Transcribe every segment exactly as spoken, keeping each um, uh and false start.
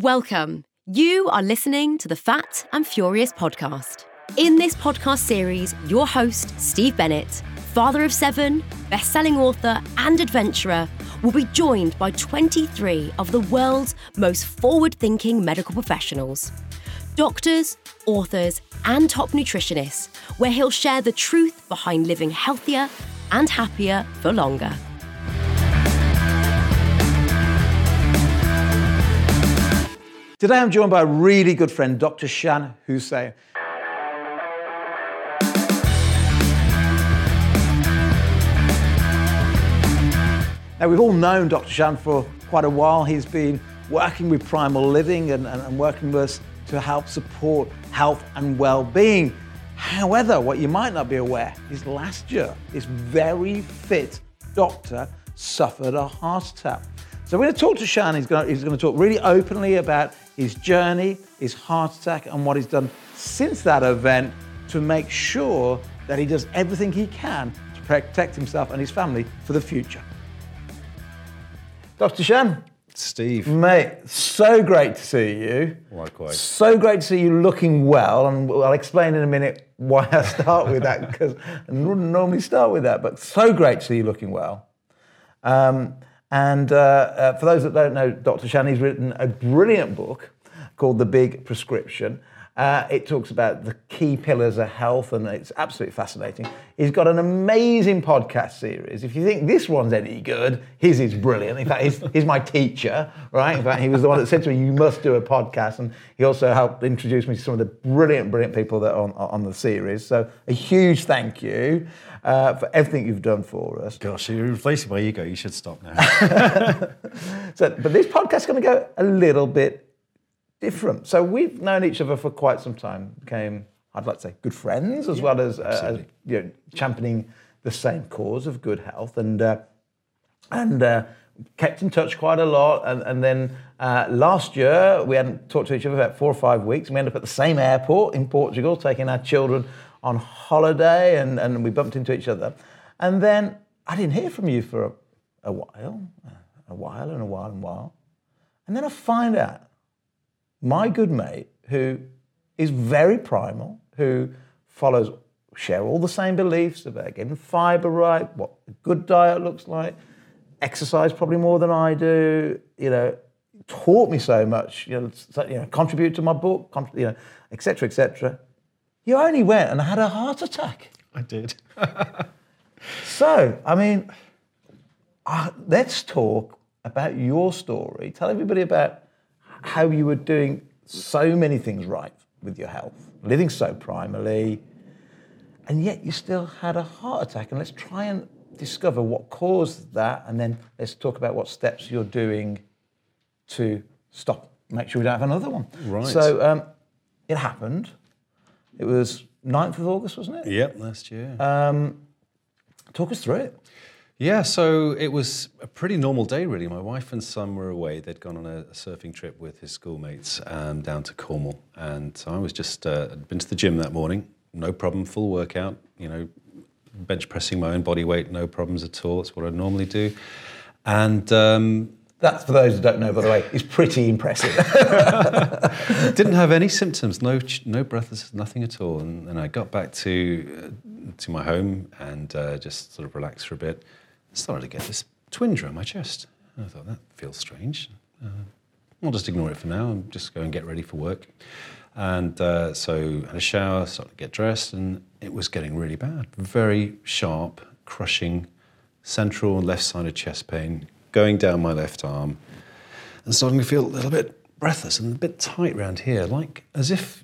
Welcome. You are listening to the Fat and Furious podcast. In this podcast series, your host, Steve Bennett, father of seven, best-selling author and adventurer, will be joined by twenty-three of the world's most forward-thinking medical professionals, doctors, authors, and top nutritionists, where he'll share the truth behind living healthier and happier for longer. Today I'm joined by a really good friend, Doctor Shan Hussain. Now, we've all known Doctor Shan for quite a while. He's been working with Primal Living and, and, and working with us to help support health and well-being. However, what you might not be aware is last year, this very fit doctor suffered a heart attack. So we're going to talk to Shan. He's going to, he's going to talk really openly about his journey, his heart attack, and what he's done since that event to make sure that he does everything he can to protect himself and his family for the future. Doctor Shan. Steve. Mate, so great to see you. Likewise. So great to see you looking well, and I'll explain in a minute why I start with that, because I wouldn't normally start with that, but so great to see you looking well. Um, And uh, uh, for those that don't know, Doctor Shan, he's written a brilliant book called The Big Prescription. Uh, it talks about the key pillars of health, and it's absolutely fascinating. He's got an amazing podcast series. If you think this one's any good, his is brilliant. In fact, he's, he's my teacher, right? In fact, he was the one that said to me, you must do a podcast. And he also helped introduce me to some of the brilliant, brilliant people that are on, on the series. So a huge thank you uh, for everything you've done for us. Gosh, you're replacing my ego. You should stop now. So, but this podcast's going to go a little bit different. So we've known each other for quite some time. Became, I'd like to say, good friends, as yeah, well as, uh, as you know, championing the same cause of good health, and uh, and uh, kept in touch quite a lot. And, and then uh, last year we hadn't talked to each other for about four or five weeks, and we ended up at the same airport in Portugal, taking our children on holiday, and, and we bumped into each other. And then I didn't hear from you for a, a while, a while, and a while, and a while. And then I find out. My good mate, who is very primal, who follows, share all the same beliefs about getting fibre right, what a good diet looks like, exercise probably more than I do, you know, taught me so much, you know, so, you know contributed to my book, contrib- you know, et cetera, et cetera. You only went and had a heart attack. I did. So, I mean, uh, let's talk about your story. Tell everybody about how you were doing so many things right with your health, living so primally, and yet you still had a heart attack. And let's try and discover what caused that, and then let's talk about what steps you're doing to stop, make sure we don't have another one. Right. So um, it happened. It was ninth of August, wasn't it? Yep, last year. Um, talk us through it. Yeah, so it was a pretty normal day, really. My wife and son were away. They'd gone on a surfing trip with his schoolmates um, down to Cornwall. And I was just, uh, I'd been to the gym that morning, no problem, full workout, you know, bench pressing my own body weight, no problems at all. It's what I normally do. And um, that, for those who don't know, by the way, is pretty impressive. Didn't have any symptoms, no no breathlessness, nothing at all. And, and I got back to, uh, to my home and uh, just sort of relaxed for a bit. Started to get this twinge around my chest. I thought, that feels strange. Uh, I'll just ignore it for now and just go and get ready for work. And uh, so I had a shower, started to get dressed, and it was getting really bad. Very sharp, crushing, central and left-sided chest pain, going down my left arm, and starting to feel a little bit breathless and a bit tight around here, like as if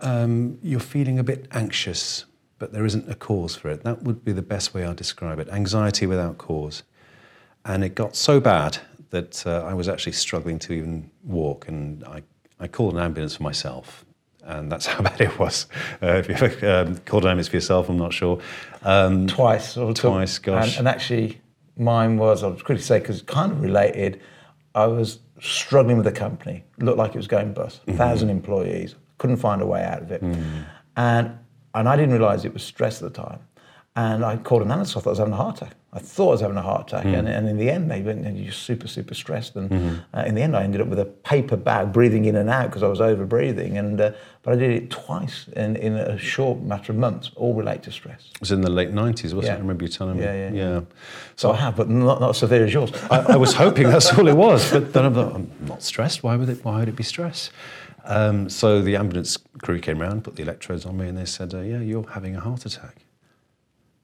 um, you're feeling a bit anxious, but there isn't a cause for it. That would be the best way I'd describe it. Anxiety without cause. And it got so bad that uh, I was actually struggling to even walk, and I, I called an ambulance for myself, and that's how bad it was. Uh, if you um, called an ambulance for yourself, I'm not sure. Um, twice. Or twice, t- gosh. And, and actually, mine was, I was quickly say, because kind of related, I was struggling with the company. It looked like it was going bust. Mm-hmm. one thousand employees. Couldn't find a way out of it. Mm. And And I didn't realise it was stress at the time. And I called an analyst, I thought I was having a heart attack. I thought I was having a heart attack, mm. and, and in the end, they went, and you're super, super stressed. And mm-hmm. uh, in the end, I ended up with a paper bag, breathing in and out because I was over-breathing. And uh, but I did it twice in, in a short matter of months, all related to stress. It was in the late nineties, wasn't yeah. it? I remember you telling me. Yeah, yeah. yeah. yeah. So, so I have, but not, not as severe as yours. I, I was hoping that's all it was, but then I'm like, I'm not stressed. Why would it? Why would it be stress? Um, so the ambulance crew came round, put the electrodes on me, and they said, uh, "Yeah, you're having a heart attack."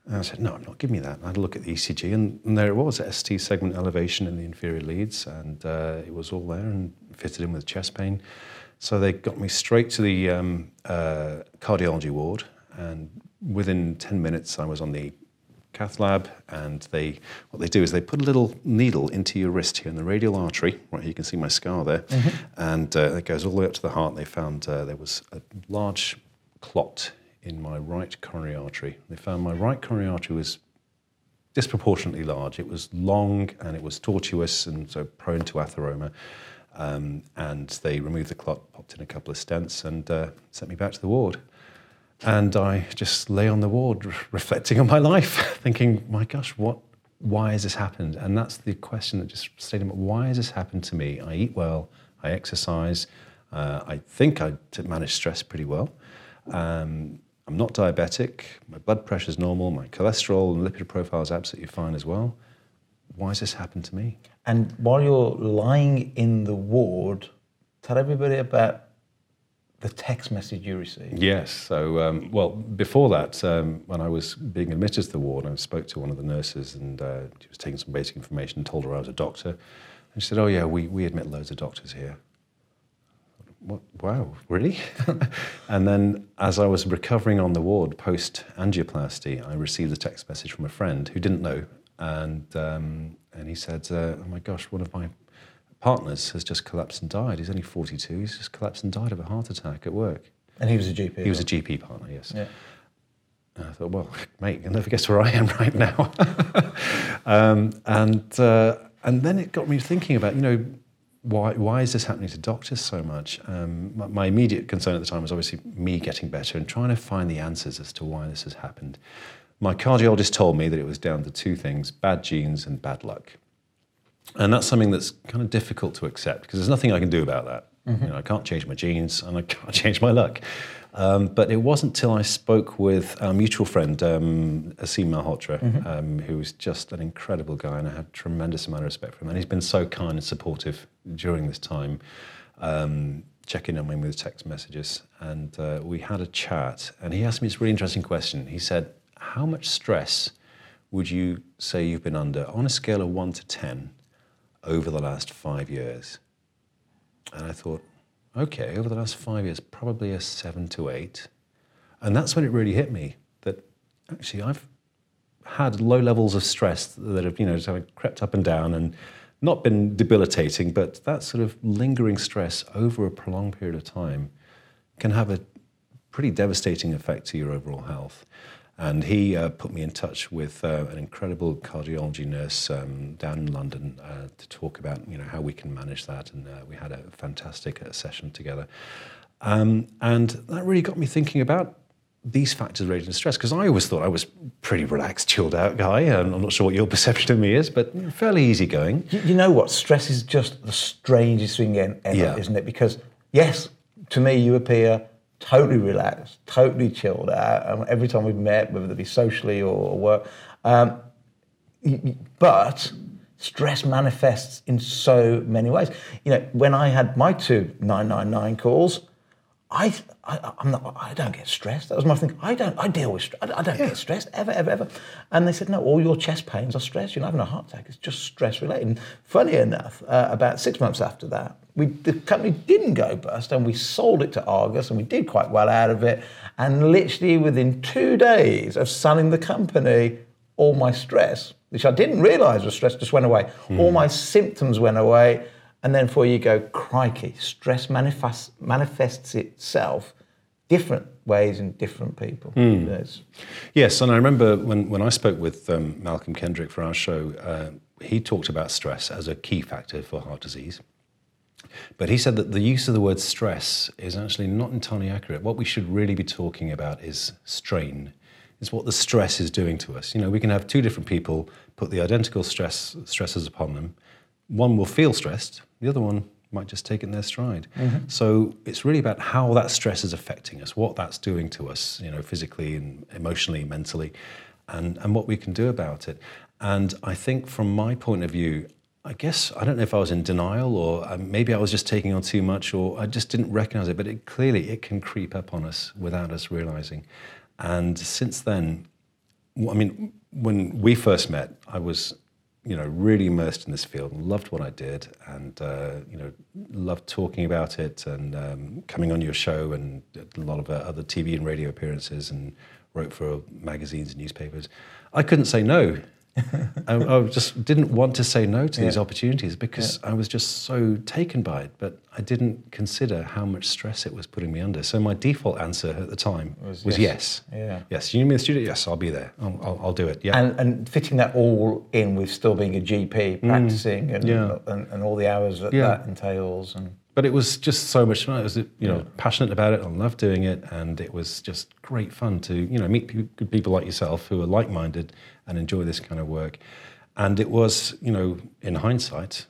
And I said, no, I'm not, give me that. And I had a look at the E C G, and, and there it was, S T segment elevation in the inferior leads, and uh, it was all there and fitted in with chest pain. So they got me straight to the um, uh, cardiology ward, and within ten minutes I was on the cath lab, and they what they do is they put a little needle into your wrist here in the radial artery, right here, you can see my scar there, mm-hmm. and uh, it goes all the way up to the heart. They found uh, there was a large clot in my right coronary artery. They found my right coronary artery was disproportionately large. It was long and it was tortuous and so prone to atheroma. Um, and they removed the clot, popped in a couple of stents, and uh, sent me back to the ward. And I just lay on the ward re- reflecting on my life, thinking, my gosh, what? Why has this happened? And that's the question that just stayed in my mind. Why has this happened to me? I eat well, I exercise, uh, I think I manage stress pretty well. Um, I'm not diabetic, my blood pressure's normal, my cholesterol and lipid profile is absolutely fine as well. Why has this happened to me? And while you're lying in the ward, tell everybody about the text message you received. Yes, so, um, well, before that, um, when I was being admitted to the ward, I spoke to one of the nurses, and uh, she was taking some basic information, told her I was a doctor, and she said, oh yeah, we, we admit loads of doctors here. What, wow, really? And then as I was recovering on the ward post-angioplasty, I received a text message from a friend who didn't know, and um, and he said, uh, oh my gosh, one of my partners has just collapsed and died. He's only forty-two, he's just collapsed and died of a heart attack at work. And he was a G P? He was a G P partner, yes. Yeah. And I thought, well, mate, you'll never guess where I am right now. um, and uh, and then it got me thinking about, you know, Why, why is this happening to doctors so much? Um, my, my immediate concern at the time was obviously me getting better and trying to find the answers as to why this has happened. My cardiologist told me that it was down to two things, bad genes and bad luck. And that's something that's kind of difficult to accept because there's nothing I can do about that. Mm-hmm. You know, I can't change my genes and I can't change my luck. Um, but it wasn't till I spoke with our mutual friend, um, Asim Malhotra, mm-hmm. um, who was just an incredible guy, and I had a tremendous amount of respect for him. And he's been so kind and supportive during this time, um, checking on me with text messages. And uh, we had a chat, and he asked me this really interesting question. He said, how much stress would you say you've been under on a scale of one to ten over the last five years? And I thought, okay, over the last five years, probably a seven to eight. And that's when it really hit me that actually I've had low levels of stress that have, you know, sort of crept up and down and not been debilitating, but that sort of lingering stress over a prolonged period of time can have a pretty devastating effect to your overall health. And he uh, put me in touch with uh, an incredible cardiology nurse um, down in London uh, to talk about, you know, how we can manage that. And uh, we had a fantastic uh, session together. Um, and that really got me thinking about these factors related to stress, because I always thought I was pretty relaxed, chilled out guy. And I'm not sure what your perception of me is, but fairly easygoing. You, you know what? Stress is just the strangest thing ever, yeah. isn't it? Because, yes, to me, you appear totally relaxed, totally chilled out. Um, every time we've met, whether it be socially or, or work. Um, but stress manifests in so many ways. You know, when I had my two nine nine nine calls, I I, I'm not, I don't get stressed. That was my thing. I don't. I deal with stress. I don't yeah. get stressed ever, ever, ever. And they said, no, all your chest pains are stress. You're not having a heart attack. It's just stress related. And funny enough, uh, about six months after that, we the company didn't go bust, and we sold it to Argus, and we did quite well out of it. And literally within two days of selling the company, all my stress, which I didn't realise was stress, just went away. Mm. All my symptoms went away. And then for you go, crikey, stress manifests, manifests itself different ways in different people. Mm. Yes, and I remember when, when I spoke with um, Malcolm Kendrick for our show, uh, he talked about stress as a key factor for heart disease. But he said that the use of the word stress is actually not entirely accurate. What we should really be talking about is strain, is what the stress is doing to us. You know, we can have two different people put the identical stress stresses upon them. One will feel stressed, the other one might just take it in their stride. Mm-hmm. So it's really about how that stress is affecting us, what that's doing to us, you know, physically and emotionally, mentally, and, and what we can do about it. And I think from my point of view, I guess, I don't know if I was in denial or maybe I was just taking on too much or I just didn't recognize it, but it, clearly it can creep up on us without us realizing. And since then, I mean, when we first met, I was, you know, really immersed in this field and loved what I did and, uh, you know, loved talking about it and um, coming on your show and a lot of uh, other T V and radio appearances and wrote for magazines and newspapers. I couldn't say no. I, I just didn't want to say no to yeah. these opportunities because yeah. I was just so taken by it, but I didn't consider how much stress it was putting me under. So my default answer at the time was, was yes. yes. Yeah. Yes, you need me in the studio? Yes, I'll be there. I'll, I'll, I'll do it. Yeah. And, and fitting that all in with still being a G P, practicing, mm, and, yeah. and and all the hours that yeah. that entails. And but it was just so much fun. I was, you know, yeah. passionate about it. I loved doing it, and it was just great fun to, you know, meet pe- people like yourself who are like-minded and enjoy this kind of work. And it was, you know, in hindsight,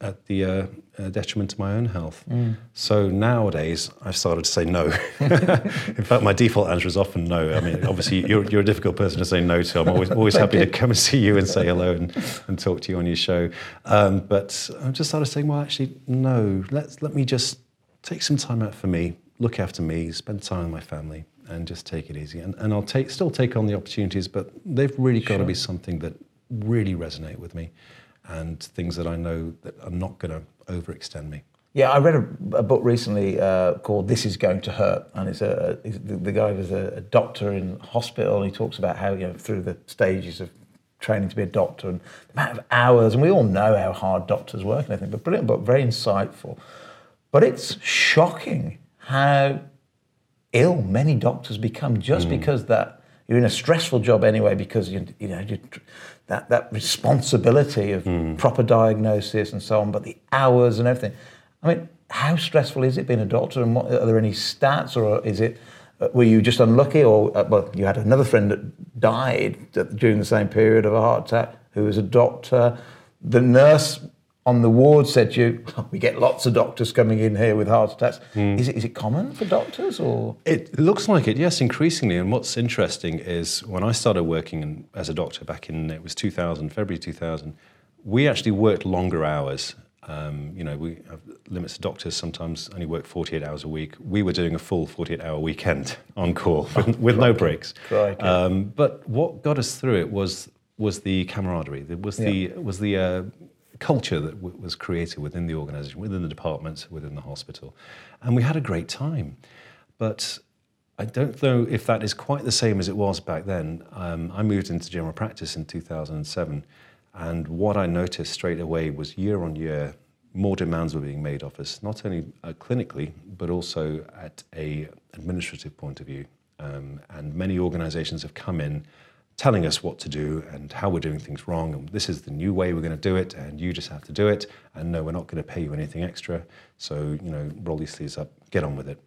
at the uh, uh, detriment to my own health. Mm. So nowadays, I've started to say no. In fact, my default answer is often no. I mean, obviously, you're you're a difficult person to say no to. I'm always always happy to come and see you and say hello and, and talk to you on your show. Um, but I've just started saying, well, actually, no. Let's let me just take some time out for me, look after me, spend time with my family, and just take it easy. And and I'll take still take on the opportunities, but they've really got sure. to be something that really resonate with me. And things that I know that are not going to overextend me. Yeah, I read a, a book recently uh, called "This Is Going to Hurt," and it's a it's, the, the guy was a, a doctor in hospital, and he talks about how, you know, through the stages of training to be a doctor and the amount of hours, and we all know how hard doctors work and everything. But brilliant book, very insightful. But it's shocking how ill many doctors become just mm. because that you're in a stressful job anyway, because you you know you. That, that responsibility of mm. proper diagnosis and so on, but the hours and everything. I mean, how stressful is it being a doctor, and what, are there any stats, or is it, were you just unlucky, or, well, you had another friend that died during the same period of a heart attack who was a doctor. The nurse on the ward said to you, we get lots of doctors coming in here with heart attacks. Mm. Is it is it common for doctors, or? It looks like it, yes, increasingly. And what's interesting is when I started working in, as a doctor back in, it was two thousand, February two thousand, we actually worked longer hours. Um, you know, we have limits to doctors, sometimes only work forty-eight hours a week. We were doing a full forty-eight hour weekend on call with, with no breaks. Um, but what got us through it was was the camaraderie. There was the, yeah. was the uh, culture that w- was created within the organisation, within the department, within the hospital. And we had a great time. But I don't know if that is quite the same as it was back then. Um, I moved into general practice in two thousand seven, and what I noticed straight away was year on year, more demands were being made of us, not only uh, clinically, but also at a administrative point of view. Um, and many organisations have come in telling us what to do and how we're doing things wrong, and this is the new way we're going to do it, and you just have to do it, and no, we're not going to pay you anything extra, so, you know, roll these sleeves up, get on with it.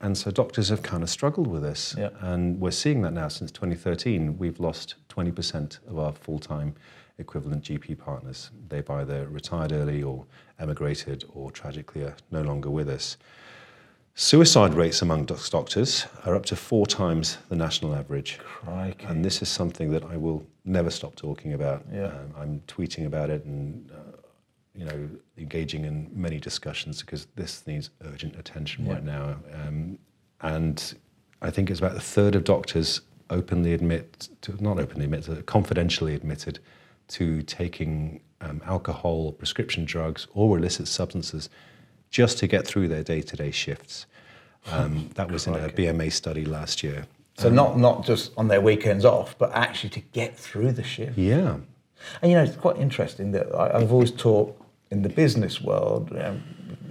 And so doctors have kind of struggled with this, yeah. and we're seeing that now. Since twenty thirteen, we've lost twenty percent of our full-time equivalent G P partners. They've either retired early or emigrated or tragically are no longer with us. Suicide rates among doctors are up to four times the national average. Crikey. And this is something that I will never stop talking about. Yeah. Um, I'm tweeting about it and uh, you know, engaging in many discussions because this needs urgent attention yeah. right now. Um, and I think it's about a third of doctors openly admit, to, not openly admit, to, confidentially admitted to taking um, alcohol, prescription drugs or illicit substances just to get through their day-to-day shifts. Um, that was in a B M A study last year. So um, not not just on their weekends off, but actually to get through the shift. Yeah. And, you know, it's quite interesting that I, I've always taught in the business world, you know,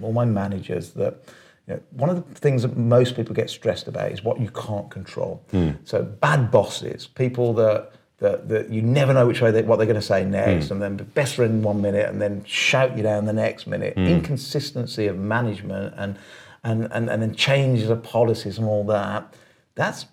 all my managers, that, you know, one of the things that most people get stressed about is what you can't control. Mm. So bad bosses, people that... That, that you never know which way they, what they're going to say next, mm. and then best friend one minute, and then shout you down the next minute. Mm. Inconsistency of management, and and and and then changes of policies and all that. That's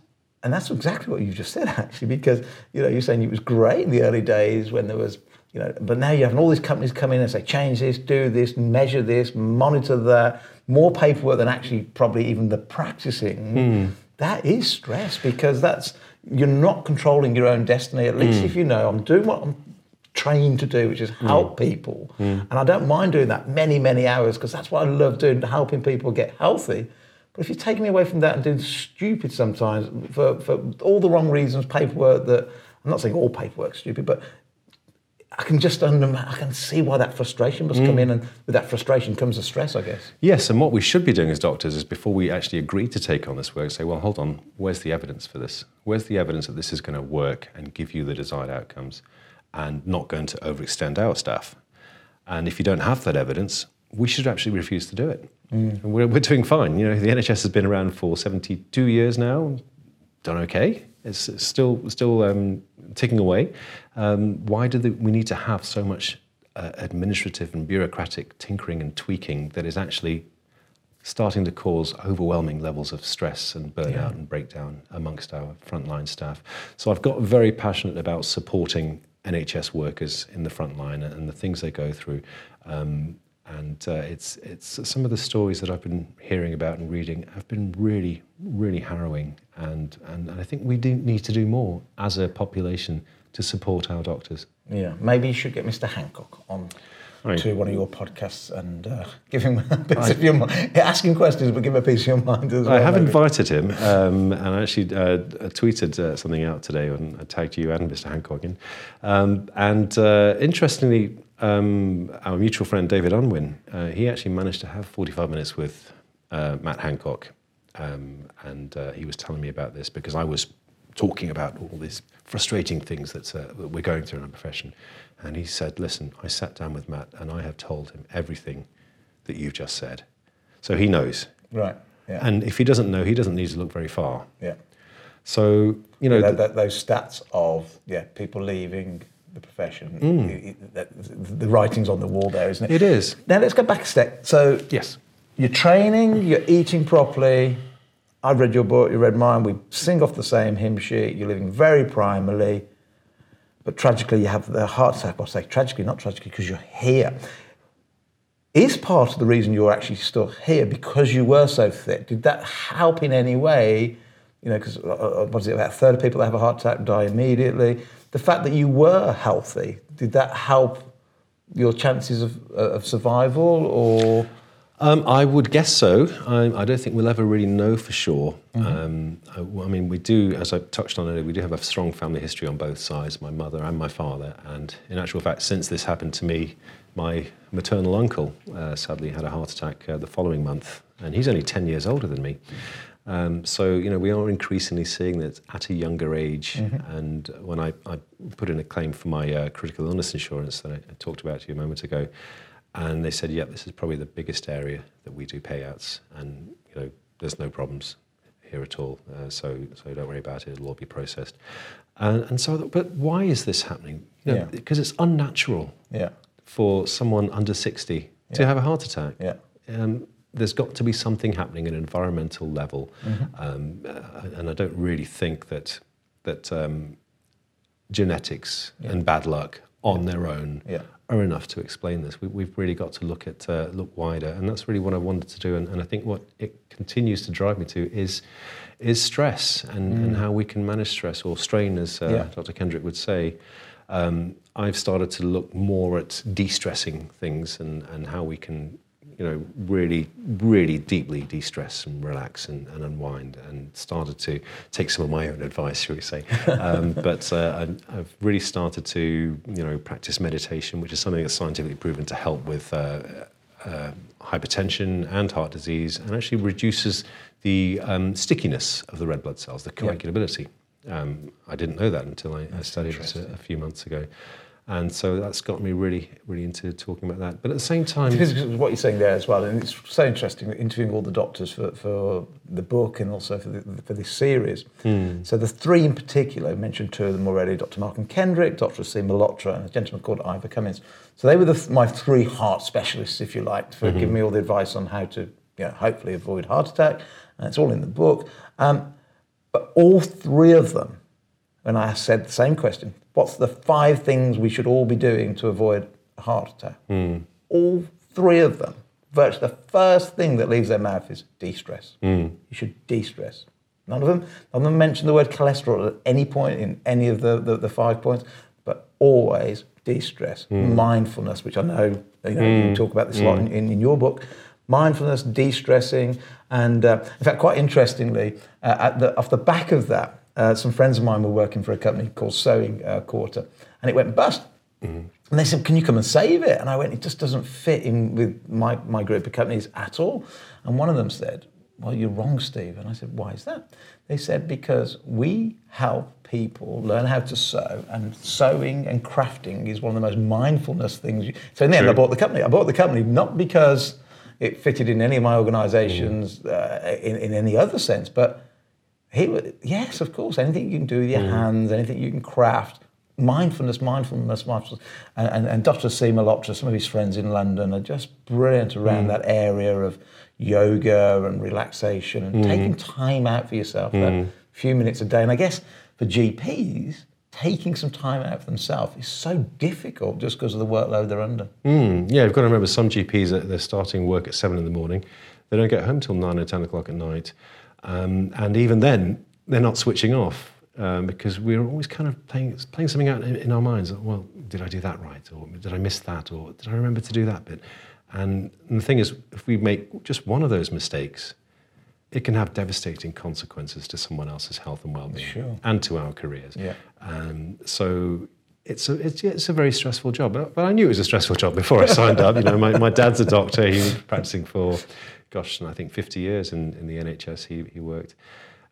And that's exactly what you just said, actually, because, you know, you're saying it was great in the early days when there was, you know, but now you're having all these companies come in and say, change this, do this, measure this, monitor that, more paperwork than actually probably even the practicing. Mm. That is stress, because that's, you're not controlling your own destiny, at least mm. if you know, I'm doing what I'm trained to do, which is help mm. people. Mm. And I don't mind doing that many, many hours, because that's what I love doing, helping people get healthy. But if you're taking me away from that and doing stupid sometimes for, for all the wrong reasons, paperwork that, I'm not saying all paperwork's stupid, but I can just, I can see why that frustration must mm. come in, and with that frustration comes the stress, I guess. Yes, and what we should be doing as doctors is, before we actually agree to take on this work, say, well, hold on, where's the evidence for this? Where's the evidence that this is going to work and give you the desired outcomes and not going to overextend our staff? And if you don't have that evidence, we should actually refuse to do it. Mm. We're, we're doing fine. You know, the N H S has been around for seventy-two years now, done okay. It's, it's still still um, ticking away. Um, why do the, we need to have so much uh, administrative and bureaucratic tinkering and tweaking that is actually starting to cause overwhelming levels of stress and burnout yeah. and breakdown amongst our frontline staff? So I've got very passionate about supporting N H S workers in the frontline and the things they go through. Um, And uh, it's it's some of the stories that I've been hearing about and reading have been really, really harrowing. And, and, and I think we do need to do more as a population to support our doctors. Yeah, maybe you should get Mister Hancock on right. to one of your podcasts and uh, give him a piece I, of your mind. Yeah, ask him questions, but give him a piece of your mind as well. I have maybe. invited him, um, and I actually uh, tweeted uh, something out today, and I tagged you and Mister Hancock in. Um, and uh, interestingly, Um, our mutual friend David Unwin, uh, he actually managed to have forty-five minutes with uh, Matt Hancock, um, and uh, he was telling me about this because I was talking about all these frustrating things that's, uh, that we're going through in our profession, and he said, listen, I sat down with Matt and I have told him everything that you've just said. So he knows. Right, yeah. And if he doesn't know, he doesn't need to look very far. Yeah. So, you know... Yeah, that, that, those stats of, yeah, people leaving... the profession, mm. the, the, the writing's on the wall there, isn't it? It is. Now let's go back a step. So yes, you're training, you're eating properly. I've read your book, you read mine, we sing off the same hymn sheet, you're living very primally, but tragically you have the heart attack. I say tragically, not tragically, because you're here. Is part of the reason you're actually still here because you were so fit? Did that help in any way? You know, because uh, what is it, about a third of people that have a heart attack die immediately. The fact that you were healthy, did that help your chances of, uh, of survival, or...? Um, I would guess so. I, I don't think we'll ever really know for sure. Mm-hmm. Um, I, I mean, we do, as I touched on earlier, we do have a strong family history on both sides, my mother and my father. And in actual fact, since this happened to me, my maternal uncle uh, sadly had a heart attack uh, the following month. And he's only ten years older than me. Um, so, you know, we are increasingly seeing that at a younger age. Mm-hmm. And when I, I put in a claim for my uh, critical illness insurance that I, I talked about to you a moment ago, and they said, yeah, this is probably the biggest area that we do payouts. And, you know, there's no problems here at all. Uh, so so don't worry about it. It'll all be processed. And, and so I thought, but why is this happening? You know, because yeah. it's unnatural yeah. for someone under sixty yeah. to have a heart attack. Yeah. Um, There's got to be something happening at an environmental level, mm-hmm. um, uh, and I don't really think that that um, genetics yeah. and bad luck on yeah. their own yeah. are enough to explain this. We, we've really got to look at uh, look wider, and that's really what I wanted to do. And, and I think what it continues to drive me to is is stress and, mm. and how we can manage stress or strain, as uh, yeah. Doctor Kendrick would say. Um, I've started to look more at de-stressing things and, and how we can. You know, really, really deeply de-stress and relax and, and unwind, and started to take some of my own advice, shall we say. Um, but uh, I, I've really started to, you know, practice meditation, which is something that's scientifically proven to help with uh, uh, hypertension and heart disease, and actually reduces the um, stickiness of the red blood cells, the coagulability. Yep. Um, I didn't know that until I, I studied it a, a few months ago. And so that's got me really, really into talking about that. But at the same time... Because what you're saying there as well, and it's so interesting, interviewing all the doctors for, for the book and also for, the, for this series. Mm. So the three in particular, I mentioned two of them already, Doctor Malcolm Kendrick, Doctor Asim Malhotra, and a gentleman called Ivor Cummins. So they were the, my three heart specialists, if you like, for mm-hmm. giving me all the advice on how to, you know, hopefully avoid heart attack. And it's all in the book. Um, But all three of them, and I said the same question, what's the five things we should all be doing to avoid a heart attack? Mm. All three of them, virtually the first thing that leaves their mouth is de-stress. Mm. You should de-stress. None of them, none of them mentioned the word cholesterol at any point in any of the, the, the five points, but always de-stress. Mm. Mindfulness, which I know, you know, mm. you talk about this a lot mm. in, in your book. Mindfulness, de-stressing, and uh, in fact, quite interestingly, uh, at the, off the back of that, Uh, some friends of mine were working for a company called Sewing uh, Quarter, and it went bust. Mm. And they said, can you come and save it? And I went, it just doesn't fit in with my, my group of companies at all. And one of them said, well, you're wrong, Steve. And I said, why is that? They said, because we help people learn how to sew, and sewing and crafting is one of the most mindfulness things. You... So in the True. end, I bought the company. I bought the company not because it fitted in any of my organizations mm. uh, in, in any other sense, but... He would, yes, of course, anything you can do with your mm. hands, anything you can craft, mindfulness, mindfulness, mindfulness. And, and, and Doctor Asim Malhotra, some of his friends in London, are just brilliant around mm. that area of yoga and relaxation and mm. taking time out for yourself, mm. that few minutes a day. And I guess for G Ps, taking some time out for themselves is so difficult just because of the workload they're under. Mm. Yeah, you've got to remember some G Ps, they're starting work at seven in the morning. They don't get home till nine or ten o'clock at night. Um, and even then, they're not switching off um, because we're always kind of playing playing something out in, in our minds. Like, well, did I do that right? Or did I miss that? Or did I remember to do that bit? And, and the thing is, if we make just one of those mistakes, it can have devastating consequences to someone else's health and well-being, sure. and to our careers. Yeah. Um, so it's a it's, yeah, it's a very stressful job. But, but I knew it was a stressful job before I signed up. You know, my, my dad's a doctor. He was practicing for. Gosh, and I think fifty years in, in the N H S he, he worked.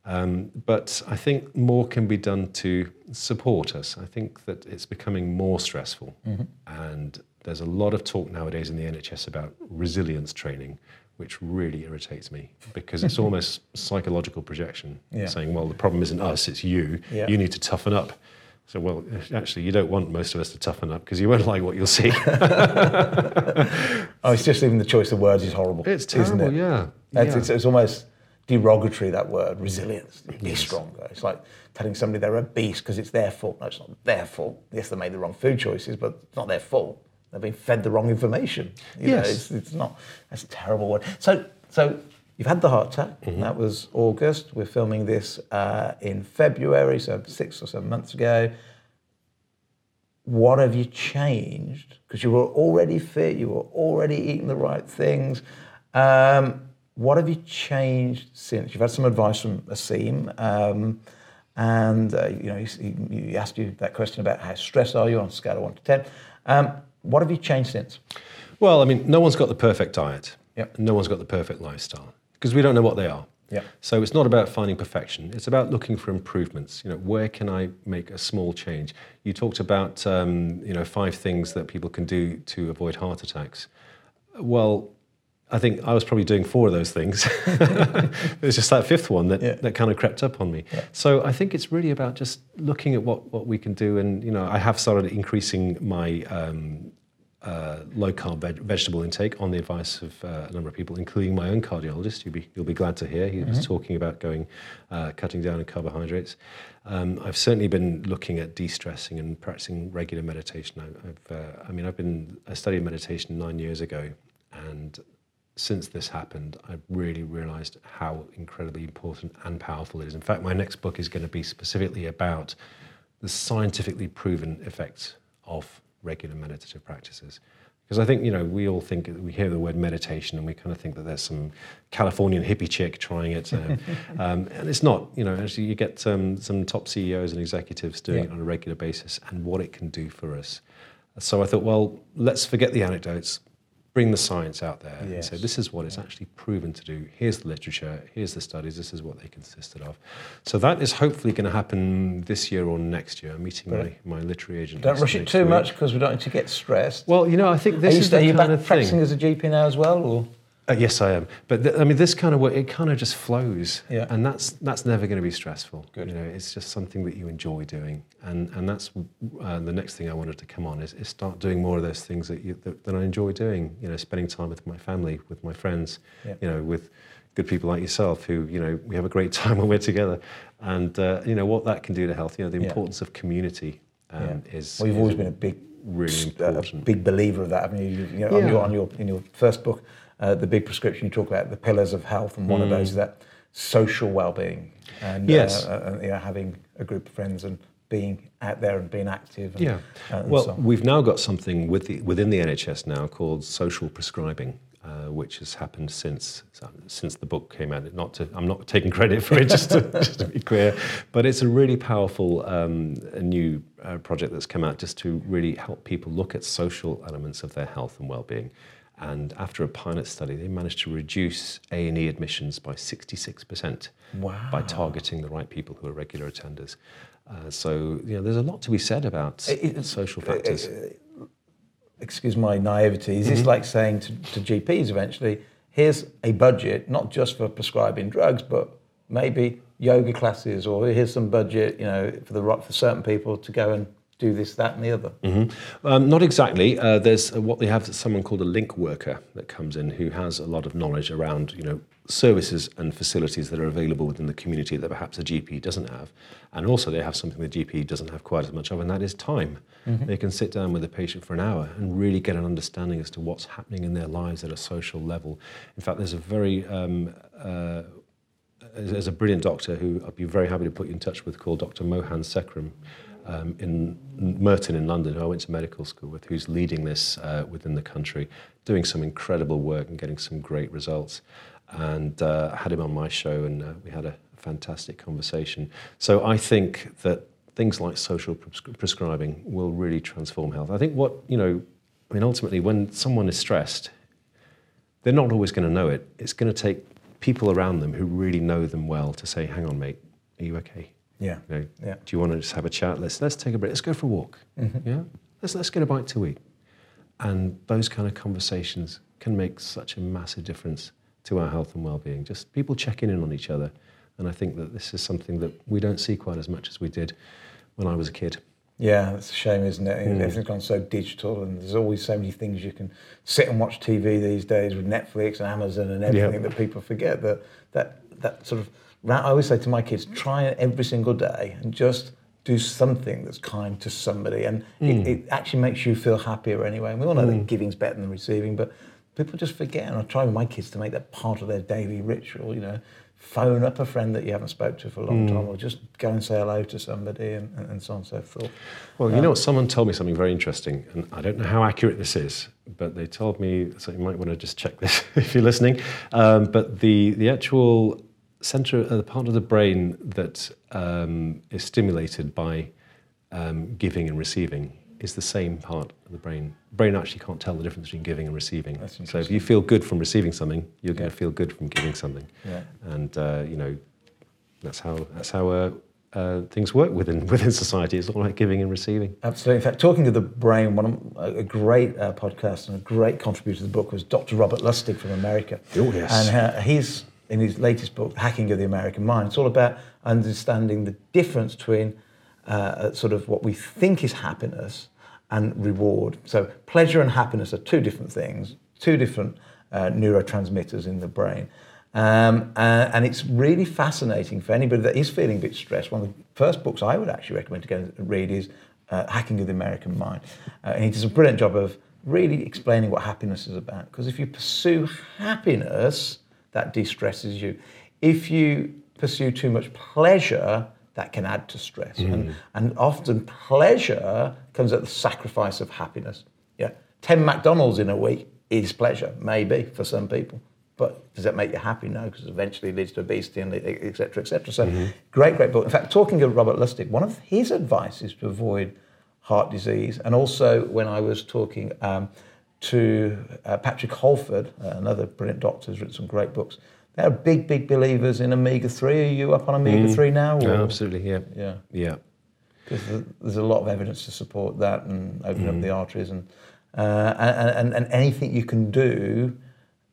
Um, but I think more can be done to support us. I think that it's becoming more stressful. Mm-hmm. And there's a lot of talk nowadays in the N H S about resilience training, which really irritates me because it's almost psychological projection, yeah. saying, well, the problem isn't us, it's you. Yeah. You need to toughen up. So, well, actually, you don't want most of us to toughen up because you won't like what you'll see. Oh, it's just even the choice of words is horrible. It's terrible, isn't it? yeah. yeah. It's, it's, it's almost derogatory, that word, resilience. Yes. Be stronger. It's like telling somebody they're obese because it's their fault. No, it's not their fault. Yes, they made the wrong food choices, but it's not their fault. They've been fed the wrong information. You yes. know, it's, it's not, that's a terrible word. So, so... You've had the heart attack, mm-hmm. that was August. We're filming this uh, in February, so six or seven months ago. What have you changed? Because you were already fit, you were already eating the right things. Um, what have you changed since? You've had some advice from Asim, um, and uh, you know, he, he asked you that question about how stressed are you on a scale of one to ten. Um, what have you changed since? Well, I mean, no one's got the perfect diet. Yep. No one's got the perfect lifestyle. Because we don't know what they are. Yeah. So it's not about finding perfection. It's about looking for improvements. You know, where can I make a small change? You talked about um, you know, five things that people can do to avoid heart attacks. Well, I think I was probably doing four of those things. It was just that fifth one that, yeah. that kind of crept up on me. Yeah. So I think it's really about just looking at what, what we can do. And you know, I have started increasing my um, Uh, low-carb veg- vegetable intake on the advice of uh, a number of people, including my own cardiologist. You'll be, you'll be glad to hear. He mm-hmm. was talking about going, uh, cutting down on carbohydrates. Um, I've certainly been looking at de-stressing and practicing regular meditation. I, I've, uh, I mean, I've been, I studied meditation nine years ago, and since this happened, I've really realized how incredibly important and powerful it is. In fact, my next book is going to be specifically about the scientifically proven effects of regular meditative practices. Because I think, you know, we all think, we hear the word meditation and we kind of think that there's some Californian hippie chick trying it. Um, um, and it's not, you know, actually you get um, some top C E Os and executives doing yeah. it on a regular basis and what it can do for us. So I thought, well, let's forget the anecdotes, bring the science out there yes. and say, this is what it's actually proven to do. Here's the literature, here's the studies, this is what they consisted of. So that is hopefully going to happen this year or next year. I'm meeting my, my literary agent. Don't rush it too much because we don't need to get stressed. Well, you know, I think this is the kind of thing. Are you practicing as a G P now as well? Or? Uh, yes, I am. But th- I mean, this kind of work, it kind of just flows. Yeah. And that's that's never going to be stressful. Good. You know, it's just something that you enjoy doing. And and that's uh, the next thing I wanted to come on is, is start doing more of those things that, you, that that I enjoy doing. You know, spending time with my family, with my friends, yeah. you know, with good people like yourself who, you know, we have a great time when we're together. And, uh, you know, what that can do to health, you know, the importance yeah. of community um, yeah. is... Well, you've is always been a big... Really important. A big believer of that. I mean, you, you know, yeah. on your, on your, in your first book, uh, The Big Prescription, you talk about the pillars of health, and one mm. of those is that social well-being and, yes. uh, uh, you know, having a group of friends and being out there and being active. And, yeah. And well, so we've now got something with the, within the N H S now called social prescribing, uh, which has happened since since the book came out. Not to, I'm not taking credit for it, just to, just to be clear, but it's a really powerful um, a new uh, project that's come out just to really help people look at social elements of their health and well-being. And after a pilot study, they managed to reduce A and E admissions by sixty-six percent wow. by targeting the right people who are regular attenders. Uh, so, you know, there's a lot to be said about it, social factors. It, it, excuse my naivety. Is mm-hmm. this like saying to, to G Ps eventually, here's a budget, not just for prescribing drugs, but maybe yoga classes, or here's some budget, you know, for the for certain people to go and do this, that, and the other. Mm-hmm. Um, not exactly. Uh, there's uh, what they have someone called a link worker that comes in who has a lot of knowledge around, you know, services and facilities that are available within the community that perhaps a G P doesn't have. And also they have something the G P doesn't have quite as much of, and that is time. Mm-hmm. They can sit down with a patient for an hour and really get an understanding as to what's happening in their lives at a social level. In fact, there's a very... Um, uh, there's a brilliant doctor who I'd be very happy to put you in touch with called Doctor Mohan Sekram. Um, in Merton in London, who I went to medical school with, who's leading this uh, within the country, doing some incredible work and getting some great results. And uh, I had him on my show, and uh, we had a fantastic conversation. So I think that things like social pres- prescribing will really transform health. I think what, you know, I mean, ultimately, when someone is stressed, they're not always going to know it. It's going to take people around them who really know them well to say, hang on, mate, are you okay? Yeah. You know, yeah. Do you want to just have a chat? Let's let's take a break. Let's go for a walk. Mm-hmm. Yeah. Let's let's get a bite to eat. And those kind of conversations can make such a massive difference to our health and well-being. Just people checking in on each other. And I think that this is something that we don't see quite as much as we did when I was a kid. Yeah, it's a shame, isn't it? Mm. Everything's gone so digital, and there's always so many things you can sit and watch T V these days with Netflix and Amazon and everything yeah. that people forget that that that sort of. I always say to my kids, try it every single day and just do something that's kind to somebody. And mm. it, it actually makes you feel happier anyway. And we all know mm. that giving's better than receiving, but people just forget. And I try with my kids to make that part of their daily ritual, you know, phone up a friend that you haven't spoke to for a long mm. time, or just go and say hello to somebody, and, and, and so on and so forth. Well, you um, know what? Someone told me something very interesting, and I don't know how accurate this is, but they told me, so you might want to just check this if you're listening, um, but the, the actual... Center, uh, the part of the brain that um, is stimulated by um, giving and receiving is the same part of the brain. The brain actually can't tell the difference between giving and receiving. So if you feel good from receiving something, you're yeah. going to feel good from giving something. Yeah. And uh, you know, that's how that's how uh, uh, things work within within society. It's all about giving and receiving. Absolutely. In fact, talking to the brain, one of a great uh, podcast and a great contributor to the book was Doctor Robert Lustig from America. Oh yes. And uh, he's in his latest book, Hacking of the American Mind. It's all about understanding the difference between uh, sort of what we think is happiness and reward. So pleasure and happiness are two different things, two different uh, neurotransmitters in the brain. Um, and, and it's really fascinating for anybody that is feeling a bit stressed. One of the first books I would actually recommend to go and read is uh, Hacking of the American Mind. Uh, and he does a brilliant job of really explaining what happiness is about. Because if you pursue happiness, that de-stresses you. If you pursue too much pleasure, that can add to stress. Mm. And, and often pleasure comes at the sacrifice of happiness. Yeah, ten McDonald's in a week is pleasure, maybe, for some people. But does that make you happy? No, because eventually it leads to obesity, and et cetera, et cetera. So mm-hmm. great, great book. In fact, talking to Robert Lustig, one of his advice is to avoid heart disease. And also when I was talking... Um, to uh, Patrick Holford, uh, another brilliant doctor who's written some great books. They're big, big believers in omega three. Are you up on omega three mm. now? Or? No, absolutely, yeah. Yeah. Yeah. Because there's a lot of evidence to support that and open mm. up the arteries and, uh, and, and and anything you can do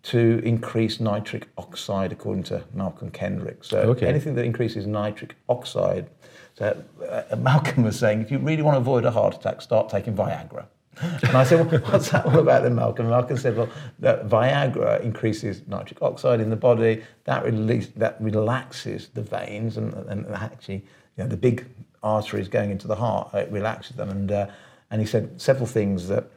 to increase nitric oxide, according to Malcolm Kendrick. So okay. anything that increases nitric oxide. So uh, Malcolm was saying, if you really want to avoid a heart attack, start taking Viagra. And I said, well, what's that all about then, Malcolm? And Malcolm said, well, that Viagra increases nitric oxide in the body. That release, that relaxes the veins and, and actually, you know, the big arteries going into the heart, it relaxes them. And uh, and he said several things that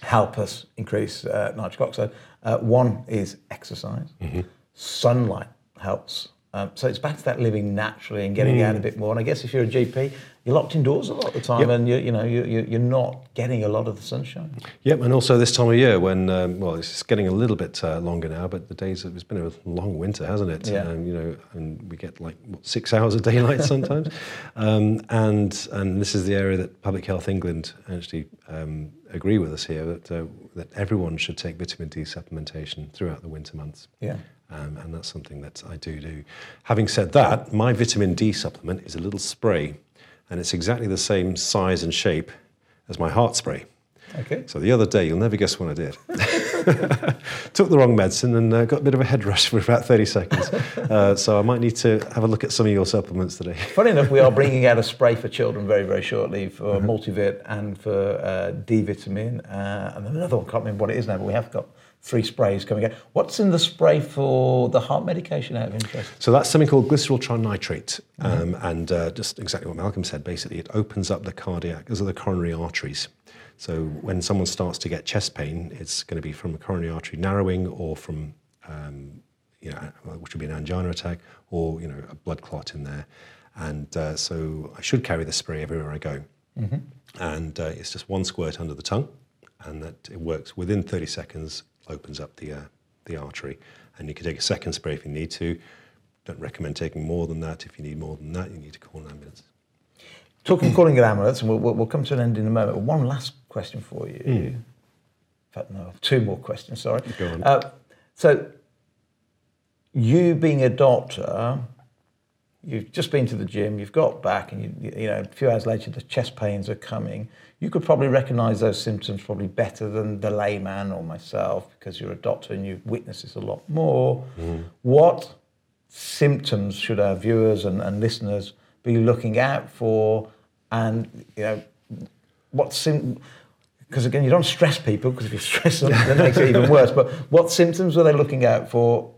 help us increase uh, nitric oxide. Uh, one is exercise. Mm-hmm. Sunlight helps. Um, so it's back to that living naturally and getting mm. out a bit more. And I guess if you're a G P, you're locked indoors a lot of the time, yep. and you, you know you, you're not getting a lot of the sunshine. Yep, and also this time of year when um, well, it's getting a little bit uh, longer now, but the days it's been a long winter, hasn't it? Yeah. Um, you know, and we get like what, six hours of daylight sometimes, um, and and this is the area that Public Health England actually um, agree with us here that uh, that everyone should take vitamin D supplementation throughout the winter months. Yeah. Um, and that's something that I do do. Having said that, my vitamin D supplement is a little spray, and it's exactly the same size and shape as my heart spray. Okay. So the other day, you'll never guess what I did. Took the wrong medicine and uh, got a bit of a head rush for about thirty seconds. Uh, so I might need to have a look at some of your supplements today. Funny enough, we are bringing out a spray for children very, very shortly for mm-hmm. multivit and for uh, D vitamin. Uh, and another one, I can't remember what it is now, but we have got three sprays coming out. What's in the spray for the heart medication out of interest? So that's something called glycerol trinitrate. Mm-hmm. Um, and uh, just exactly what Malcolm said, basically, it opens up the cardiac, those are the coronary arteries. So when someone starts to get chest pain, it's going to be from a coronary artery narrowing or from, um, you know, which would be an angina attack or, you know, a blood clot in there. And uh, so I should carry this spray everywhere I go. Mm-hmm. And uh, it's just one squirt under the tongue, and that it works within thirty seconds, opens up the, uh, the artery. And you can take a second spray if you need to. Don't recommend taking more than that. If you need more than that, you need to call an ambulance. Talking of calling an ambulance, and we'll, we'll come to an end in a moment. One last question for you. Mm. In fact, no, two more questions, sorry. Go on. Uh, so, you being a doctor, you've just been to the gym, you've got back, and you, you know, a few hours later the chest pains are coming. You could probably recognise those symptoms probably better than the layman or myself because you're a doctor and you witness this a lot more. Mm. What symptoms should our viewers and, and listeners be looking out for, and you know what sim? Because again, you don't stress people, because if you stress them, that makes it even worse. But what symptoms were they looking out for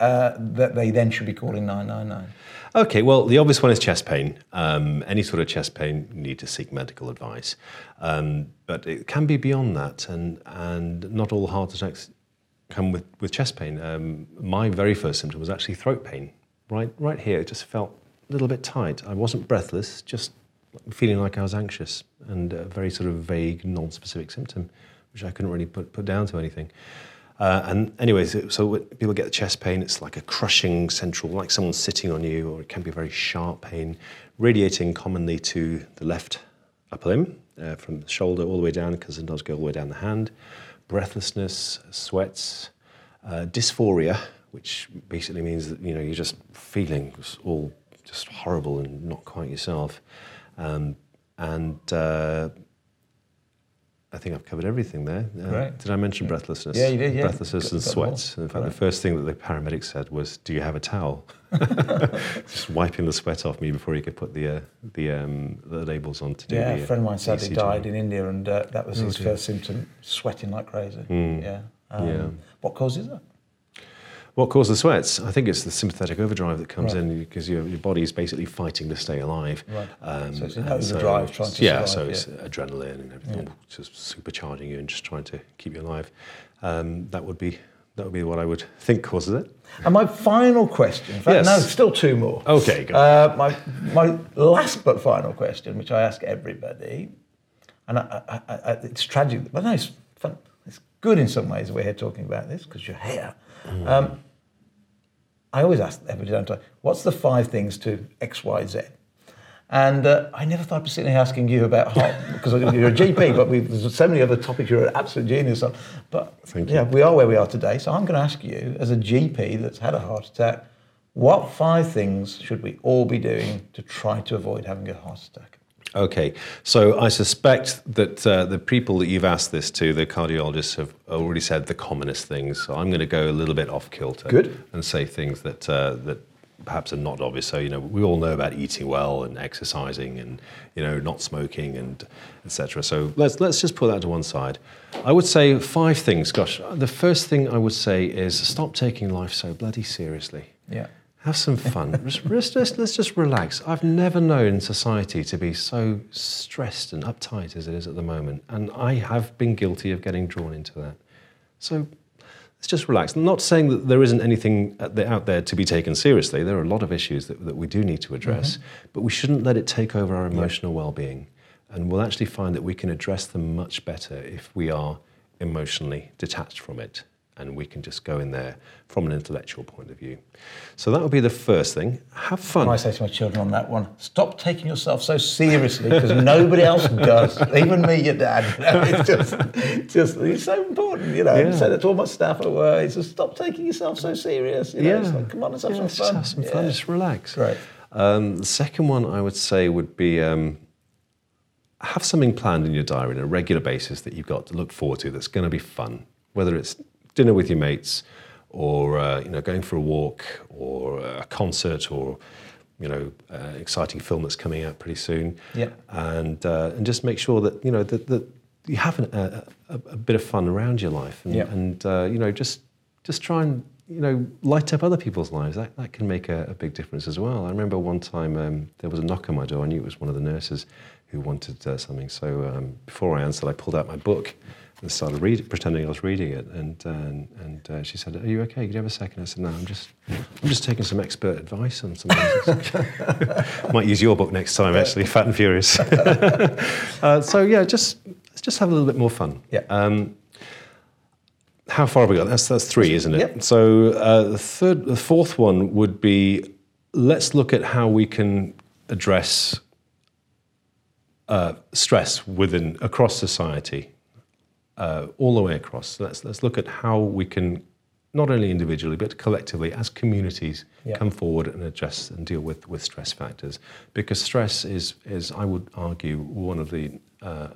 uh, that they then should be calling nine nine nine? Okay, well, the obvious one is chest pain. Um, any sort of chest pain, you need to seek medical advice. Um, but it can be beyond that, and and not all heart attacks come with with chest pain. Um, my very first symptom was actually throat pain. Right, right here, it just felt little bit tight. I wasn't breathless, just feeling like I was anxious, and a very sort of vague, non-specific symptom, which I couldn't really put, put down to anything. Uh, and anyways, it, so when people get the chest pain, it's like a crushing central, like someone's sitting on you, or it can be very sharp pain, radiating commonly to the left upper limb, uh, from the shoulder all the way down, because it does go all the way down the hand. Breathlessness, sweats, uh, dysphoria, which basically means that, you know, you're just feeling all just horrible and not quite yourself. Um, and uh, I think I've covered everything there. Uh, right. Did I mention breathlessness? Yeah, you did, yeah. Breathlessness Got and sweats. In fact, right. The first thing that the paramedic said was, do you have a towel? Just wiping the sweat off me before you could put the uh, the, um, the labels on to do yeah, the Yeah, a friend of mine sadly died in India, and uh, that was oh, his dear. first symptom, sweating like crazy. Mm. Yeah. Um, yeah. What causes that? What causes the sweats? I think it's the sympathetic overdrive that comes right. in, because your your body is basically fighting to stay alive. Right. Um, so it's an overdrive so, trying to yeah, survive. So yeah, so it's adrenaline and everything yeah. just supercharging you and just trying to keep you alive. Um, that would be that would be what I would think causes it. And my final question. In fact, yes. No, still two more. Okay, go uh, on. My my last but final question, which I ask everybody, and I, I, I, I, it's tragic, but no, it's fun. It's good in some ways we're here talking about this because you're here. Mm. Um, I always ask everybody, don't I, what's the five things to X, Y, Z? And uh, I never thought I'd be sitting here asking you about heart, because you're a G P, but we've, there's so many other topics you're an absolute genius on. But Thank yeah, you. we are where we are today, so I'm going to ask you, as a G P that's had a heart attack, what five things should we all be doing to try to avoid having a heart attack? Okay, so I suspect that uh, the people that you've asked this to, the cardiologists, have already said the commonest things. So I'm going to go a little bit off kilter. Good. And say things that uh, that perhaps are not obvious. So you know, we all know about eating well and exercising, and you know, not smoking and et cetera. So let's let's just put that to one side. I would say five things. Gosh, the first thing I would say is stop taking life so bloody seriously. Yeah. Have some fun. let's, just, let's just relax. I've never known society to be so stressed and uptight as it is at the moment, and I have been guilty of getting drawn into that. So let's just relax. I'm not saying that there isn't anything out there to be taken seriously. There are a lot of issues that, that we do need to address, mm-hmm. but we shouldn't let it take over our emotional yeah. well-being, and we'll actually find that we can address them much better if we are emotionally detached from it. And we can just go in there from an intellectual point of view. So that would be the first thing. Have fun. I say to my children on that one, stop taking yourself so seriously, because nobody else does, even me, your dad. You know, it's just, just, it's so important, you know. Yeah. I say that to all my staff at work. It's just stop taking yourself so serious. You know? Yeah. It's like, come on, let's have yeah, some let's fun. Just have some fun, yeah. Just relax. Right. Um, the second one I would say would be... Um, have something planned in your diary on a regular basis that you've got to look forward to that's going to be fun, whether it's dinner with your mates, or uh, you know, going for a walk, or a concert, or you know, uh, an exciting film that's coming out pretty soon. Yeah. And uh, and just make sure that you know that, that you have an, a, a, a bit of fun around your life, and, yeah. and uh, you know, just just try and you know, light up other people's lives. That that can make a, a big difference as well. I remember one time um, there was a knock on my door. I knew it was one of the nurses who wanted uh, something. So um, before I answered, I pulled out my book and started reading, pretending I was reading it, and uh, and uh, she said, "Are you okay? Could you have a second?" I said, "No, I'm just, I'm just taking some expert advice on something." Might use your book next time, actually. Fat and Furious. uh, so yeah, just let's just have a little bit more fun. Yeah. Um, how far have we got? That's that's three, isn't it? Yep. So uh, the third, the fourth one would be, let's look at how we can address uh, stress within across society. Uh, all the way across. So let's let's look at how we can, not only individually but collectively as communities, yeah. come forward and address and deal with, with stress factors, because stress is is I would argue one of the uh,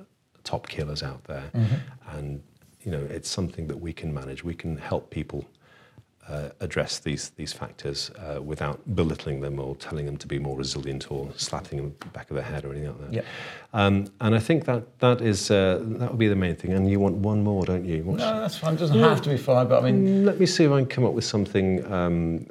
top killers out there, mm-hmm. and you know it's something that we can manage. We can help people uh, address these these factors uh, without belittling them or telling them to be more resilient or slapping them back of the head or anything like that. Yeah. Um, and I think that that is uh, that would be the main thing. And you want one more, don't you? What's no, that's fine. It doesn't yeah. have to be five, but I mean... Let me see if I can come up with something um,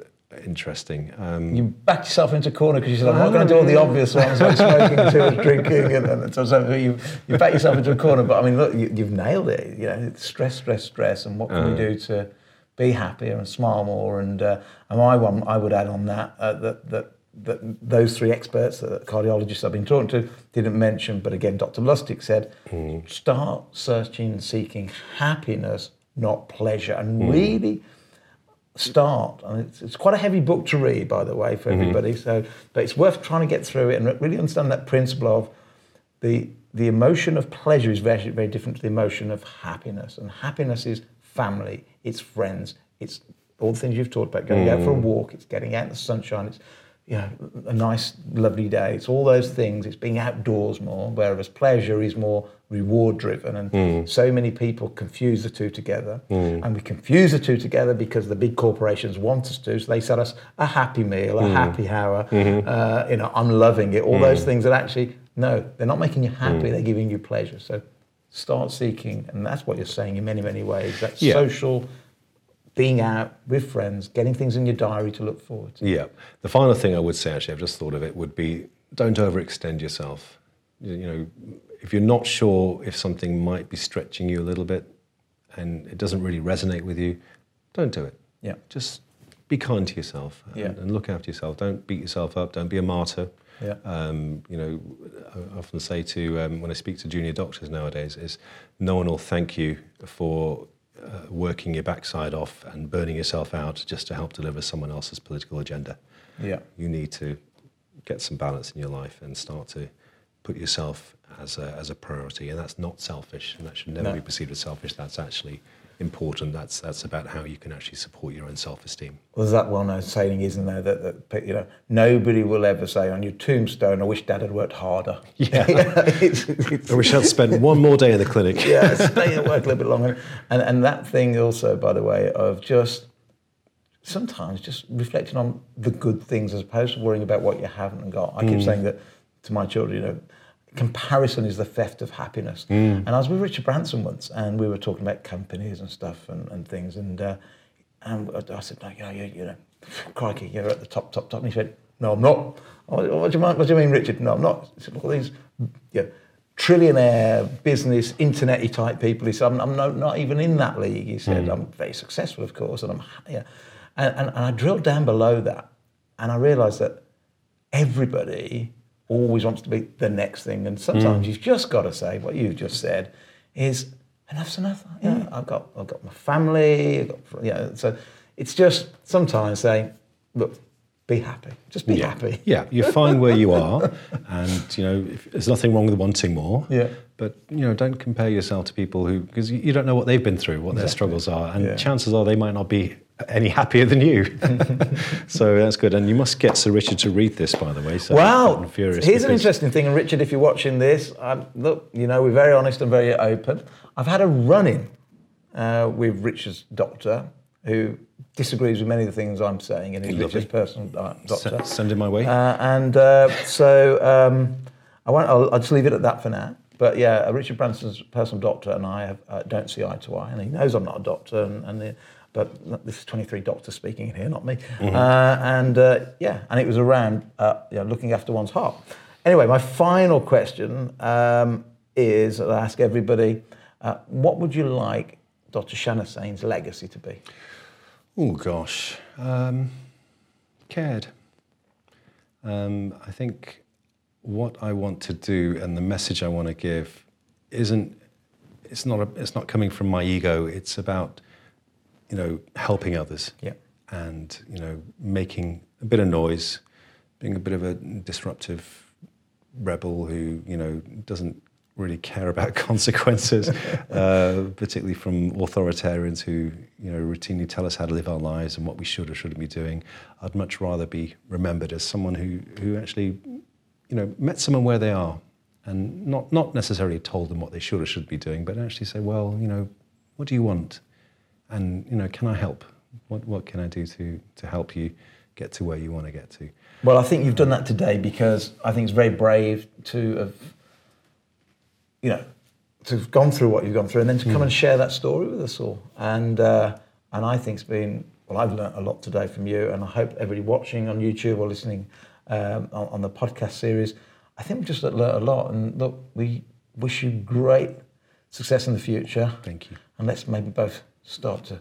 interesting. Um, you backed yourself into a corner because you said, I'm not going to do all the obvious ones like smoking, too, drinking, and, and so, so you, you backed yourself into a corner. But I mean, look, you, you've nailed it. You know, it's stress, stress, stress, and what can uh, we do to be happier and smile more? And uh, and I, one, I would add on that uh, that... that that those three experts, the cardiologists I've been talking to, didn't mention, but again, Doctor Lustig said, mm. start searching and seeking happiness, not pleasure, and mm. really start. And it's, it's quite a heavy book to read, by the way, for mm-hmm. everybody, so but it's worth trying to get through it and really understand that principle of the the emotion of pleasure is very, very different to the emotion of happiness, and happiness is family, it's friends, it's all the things you've talked about, going mm. out for a walk, it's getting out in the sunshine, it's you know, a nice, lovely day. It's all those things. It's being outdoors more, whereas pleasure is more reward-driven. And mm. so many people confuse the two together. Mm. And we confuse the two together because the big corporations want us to. So they sell us a happy meal, a mm. happy hour, mm-hmm. uh, you know, I'm loving it. All mm. those things that actually, no, they're not making you happy. Mm. They're giving you pleasure. So start seeking. And that's what you're saying in many, many ways. That's yeah. social... being out with friends, getting things in your diary to look forward to. Yeah. The final thing I would say, actually, I've just thought of it, would be don't overextend yourself. You, you know, if you're not sure if something might be stretching you a little bit and it doesn't really resonate with you, don't do it. Yeah. Just be kind to yourself and, yeah. and look after yourself. Don't beat yourself up. Don't be a martyr. Yeah. Um, you know, I often say to, um, when I speak to junior doctors nowadays, is no one will thank you for... Uh, working your backside off and burning yourself out just to help deliver someone else's political agenda. Yeah, you need to get some balance in your life and start to put yourself as a as a priority, and that's not selfish, and that should never no. be perceived as selfish. That's actually important. That's that's about how you can actually support your own self-esteem. Well, there's that one saying, isn't there, that, that you know, nobody will ever say on your tombstone, "I wish Dad had worked harder." Yeah, it's, it's, I wish I'd spent one more day in the clinic. Yeah, stay at work a little bit longer. And and that thing also, by the way, of just sometimes just reflecting on the good things as opposed to worrying about what you haven't got. I mm. keep saying that to my children, you know, comparison is the theft of happiness. Mm. And I was with Richard Branson once, and we were talking about companies and stuff and, and things. And uh, and I said, "No, you know, you, you know, crikey, you're at the top, top, top." And he said, "No, I'm not." "What, what, do, you mean, what do you mean, Richard?" "No, I'm not." He said, "All these, you know, trillionaire, business, internet-y type people." He said, "I'm, I'm no, not even in that league." He said, mm. "I'm very successful, of course, and I'm happy." Yeah. And, and, and I drilled down below that, and I realised that everybody always wants to be the next thing. And sometimes mm. you've just got to say what you've just said is enough's enough. You know, mm. I've got I've got my family. I've got, you know, so it's just sometimes saying, look, be happy. Just be yeah. happy. Yeah, you're fine where you are, and you know if, there's nothing wrong with wanting more. Yeah. But you know, don't compare yourself to people who, because you don't know what they've been through, what exactly. their struggles are, and yeah. chances are they might not be any happier than you. So that's good. And you must get Sir Richard to read this, by the way. So wow. I'm furious. Here's an interesting thing. And Richard, if you're watching this, I'm, look, you know, we're very honest and very open. I've had a run-in uh, with Richard's doctor, who disagrees with many of the things I'm saying, and he's Richard's personal uh, doctor. S- send him my way. Uh, and uh, so um, I won't, I'll, I'll just leave it at that for now. But yeah, Richard Branson's personal doctor and I have, uh, don't see eye to eye, and he knows I'm not a doctor, and, and the, but this is twenty-three doctors speaking in here, not me. Mm-hmm. Uh, and uh, yeah, and it was around uh, you know, looking after one's heart. Anyway, my final question um, is, I ask everybody, uh, what would you like Doctor Shan Hussain's legacy to be? Oh gosh, um, cared. Um, I think what I want to do and the message I want to give isn't, it's not, a, it's not coming from my ego. It's about, you know, helping others, yeah, and you know, making a bit of noise, being a bit of a disruptive rebel who, you know, doesn't really care about consequences, uh, particularly from authoritarians who, you know, routinely tell us how to live our lives and what we should or shouldn't be doing. I'd much rather be remembered as someone who, who actually, you know, met someone where they are, and not not necessarily told them what they should or should be doing, but actually say, well, you know, what do you want? And, you know, can I help? What what can I do to, to help you get to where you want to get to? Well, I think you've done that today, because I think it's very brave to have, you know, to have gone through what you've gone through and then to come mm. and share that story with us all. And uh, and I think it's been, well, I've learnt a lot today from you, and I hope everybody watching on YouTube or listening um, on, on the podcast series, I think we've just learnt a lot. And look, we wish you great success in the future. Thank you. And let's maybe both start to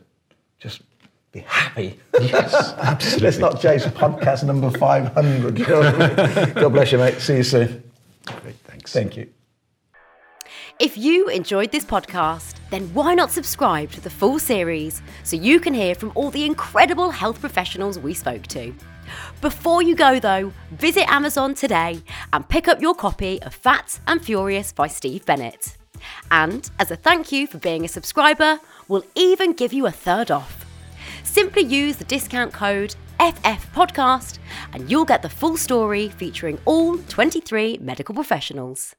just be happy. Yes, absolutely. Let's not chase podcast number five hundred. God bless you, mate. See you soon. Great, thanks. Thank you. If you enjoyed this podcast, then why not subscribe to the full series so you can hear from all the incredible health professionals we spoke to? Before you go, though, visit Amazon today and pick up your copy of Fat and Furious by Steve Bennett. And as a thank you for being a subscriber, we'll even give you a third off. Simply use the discount code F F podcast and you'll get the full story featuring all twenty-three medical professionals.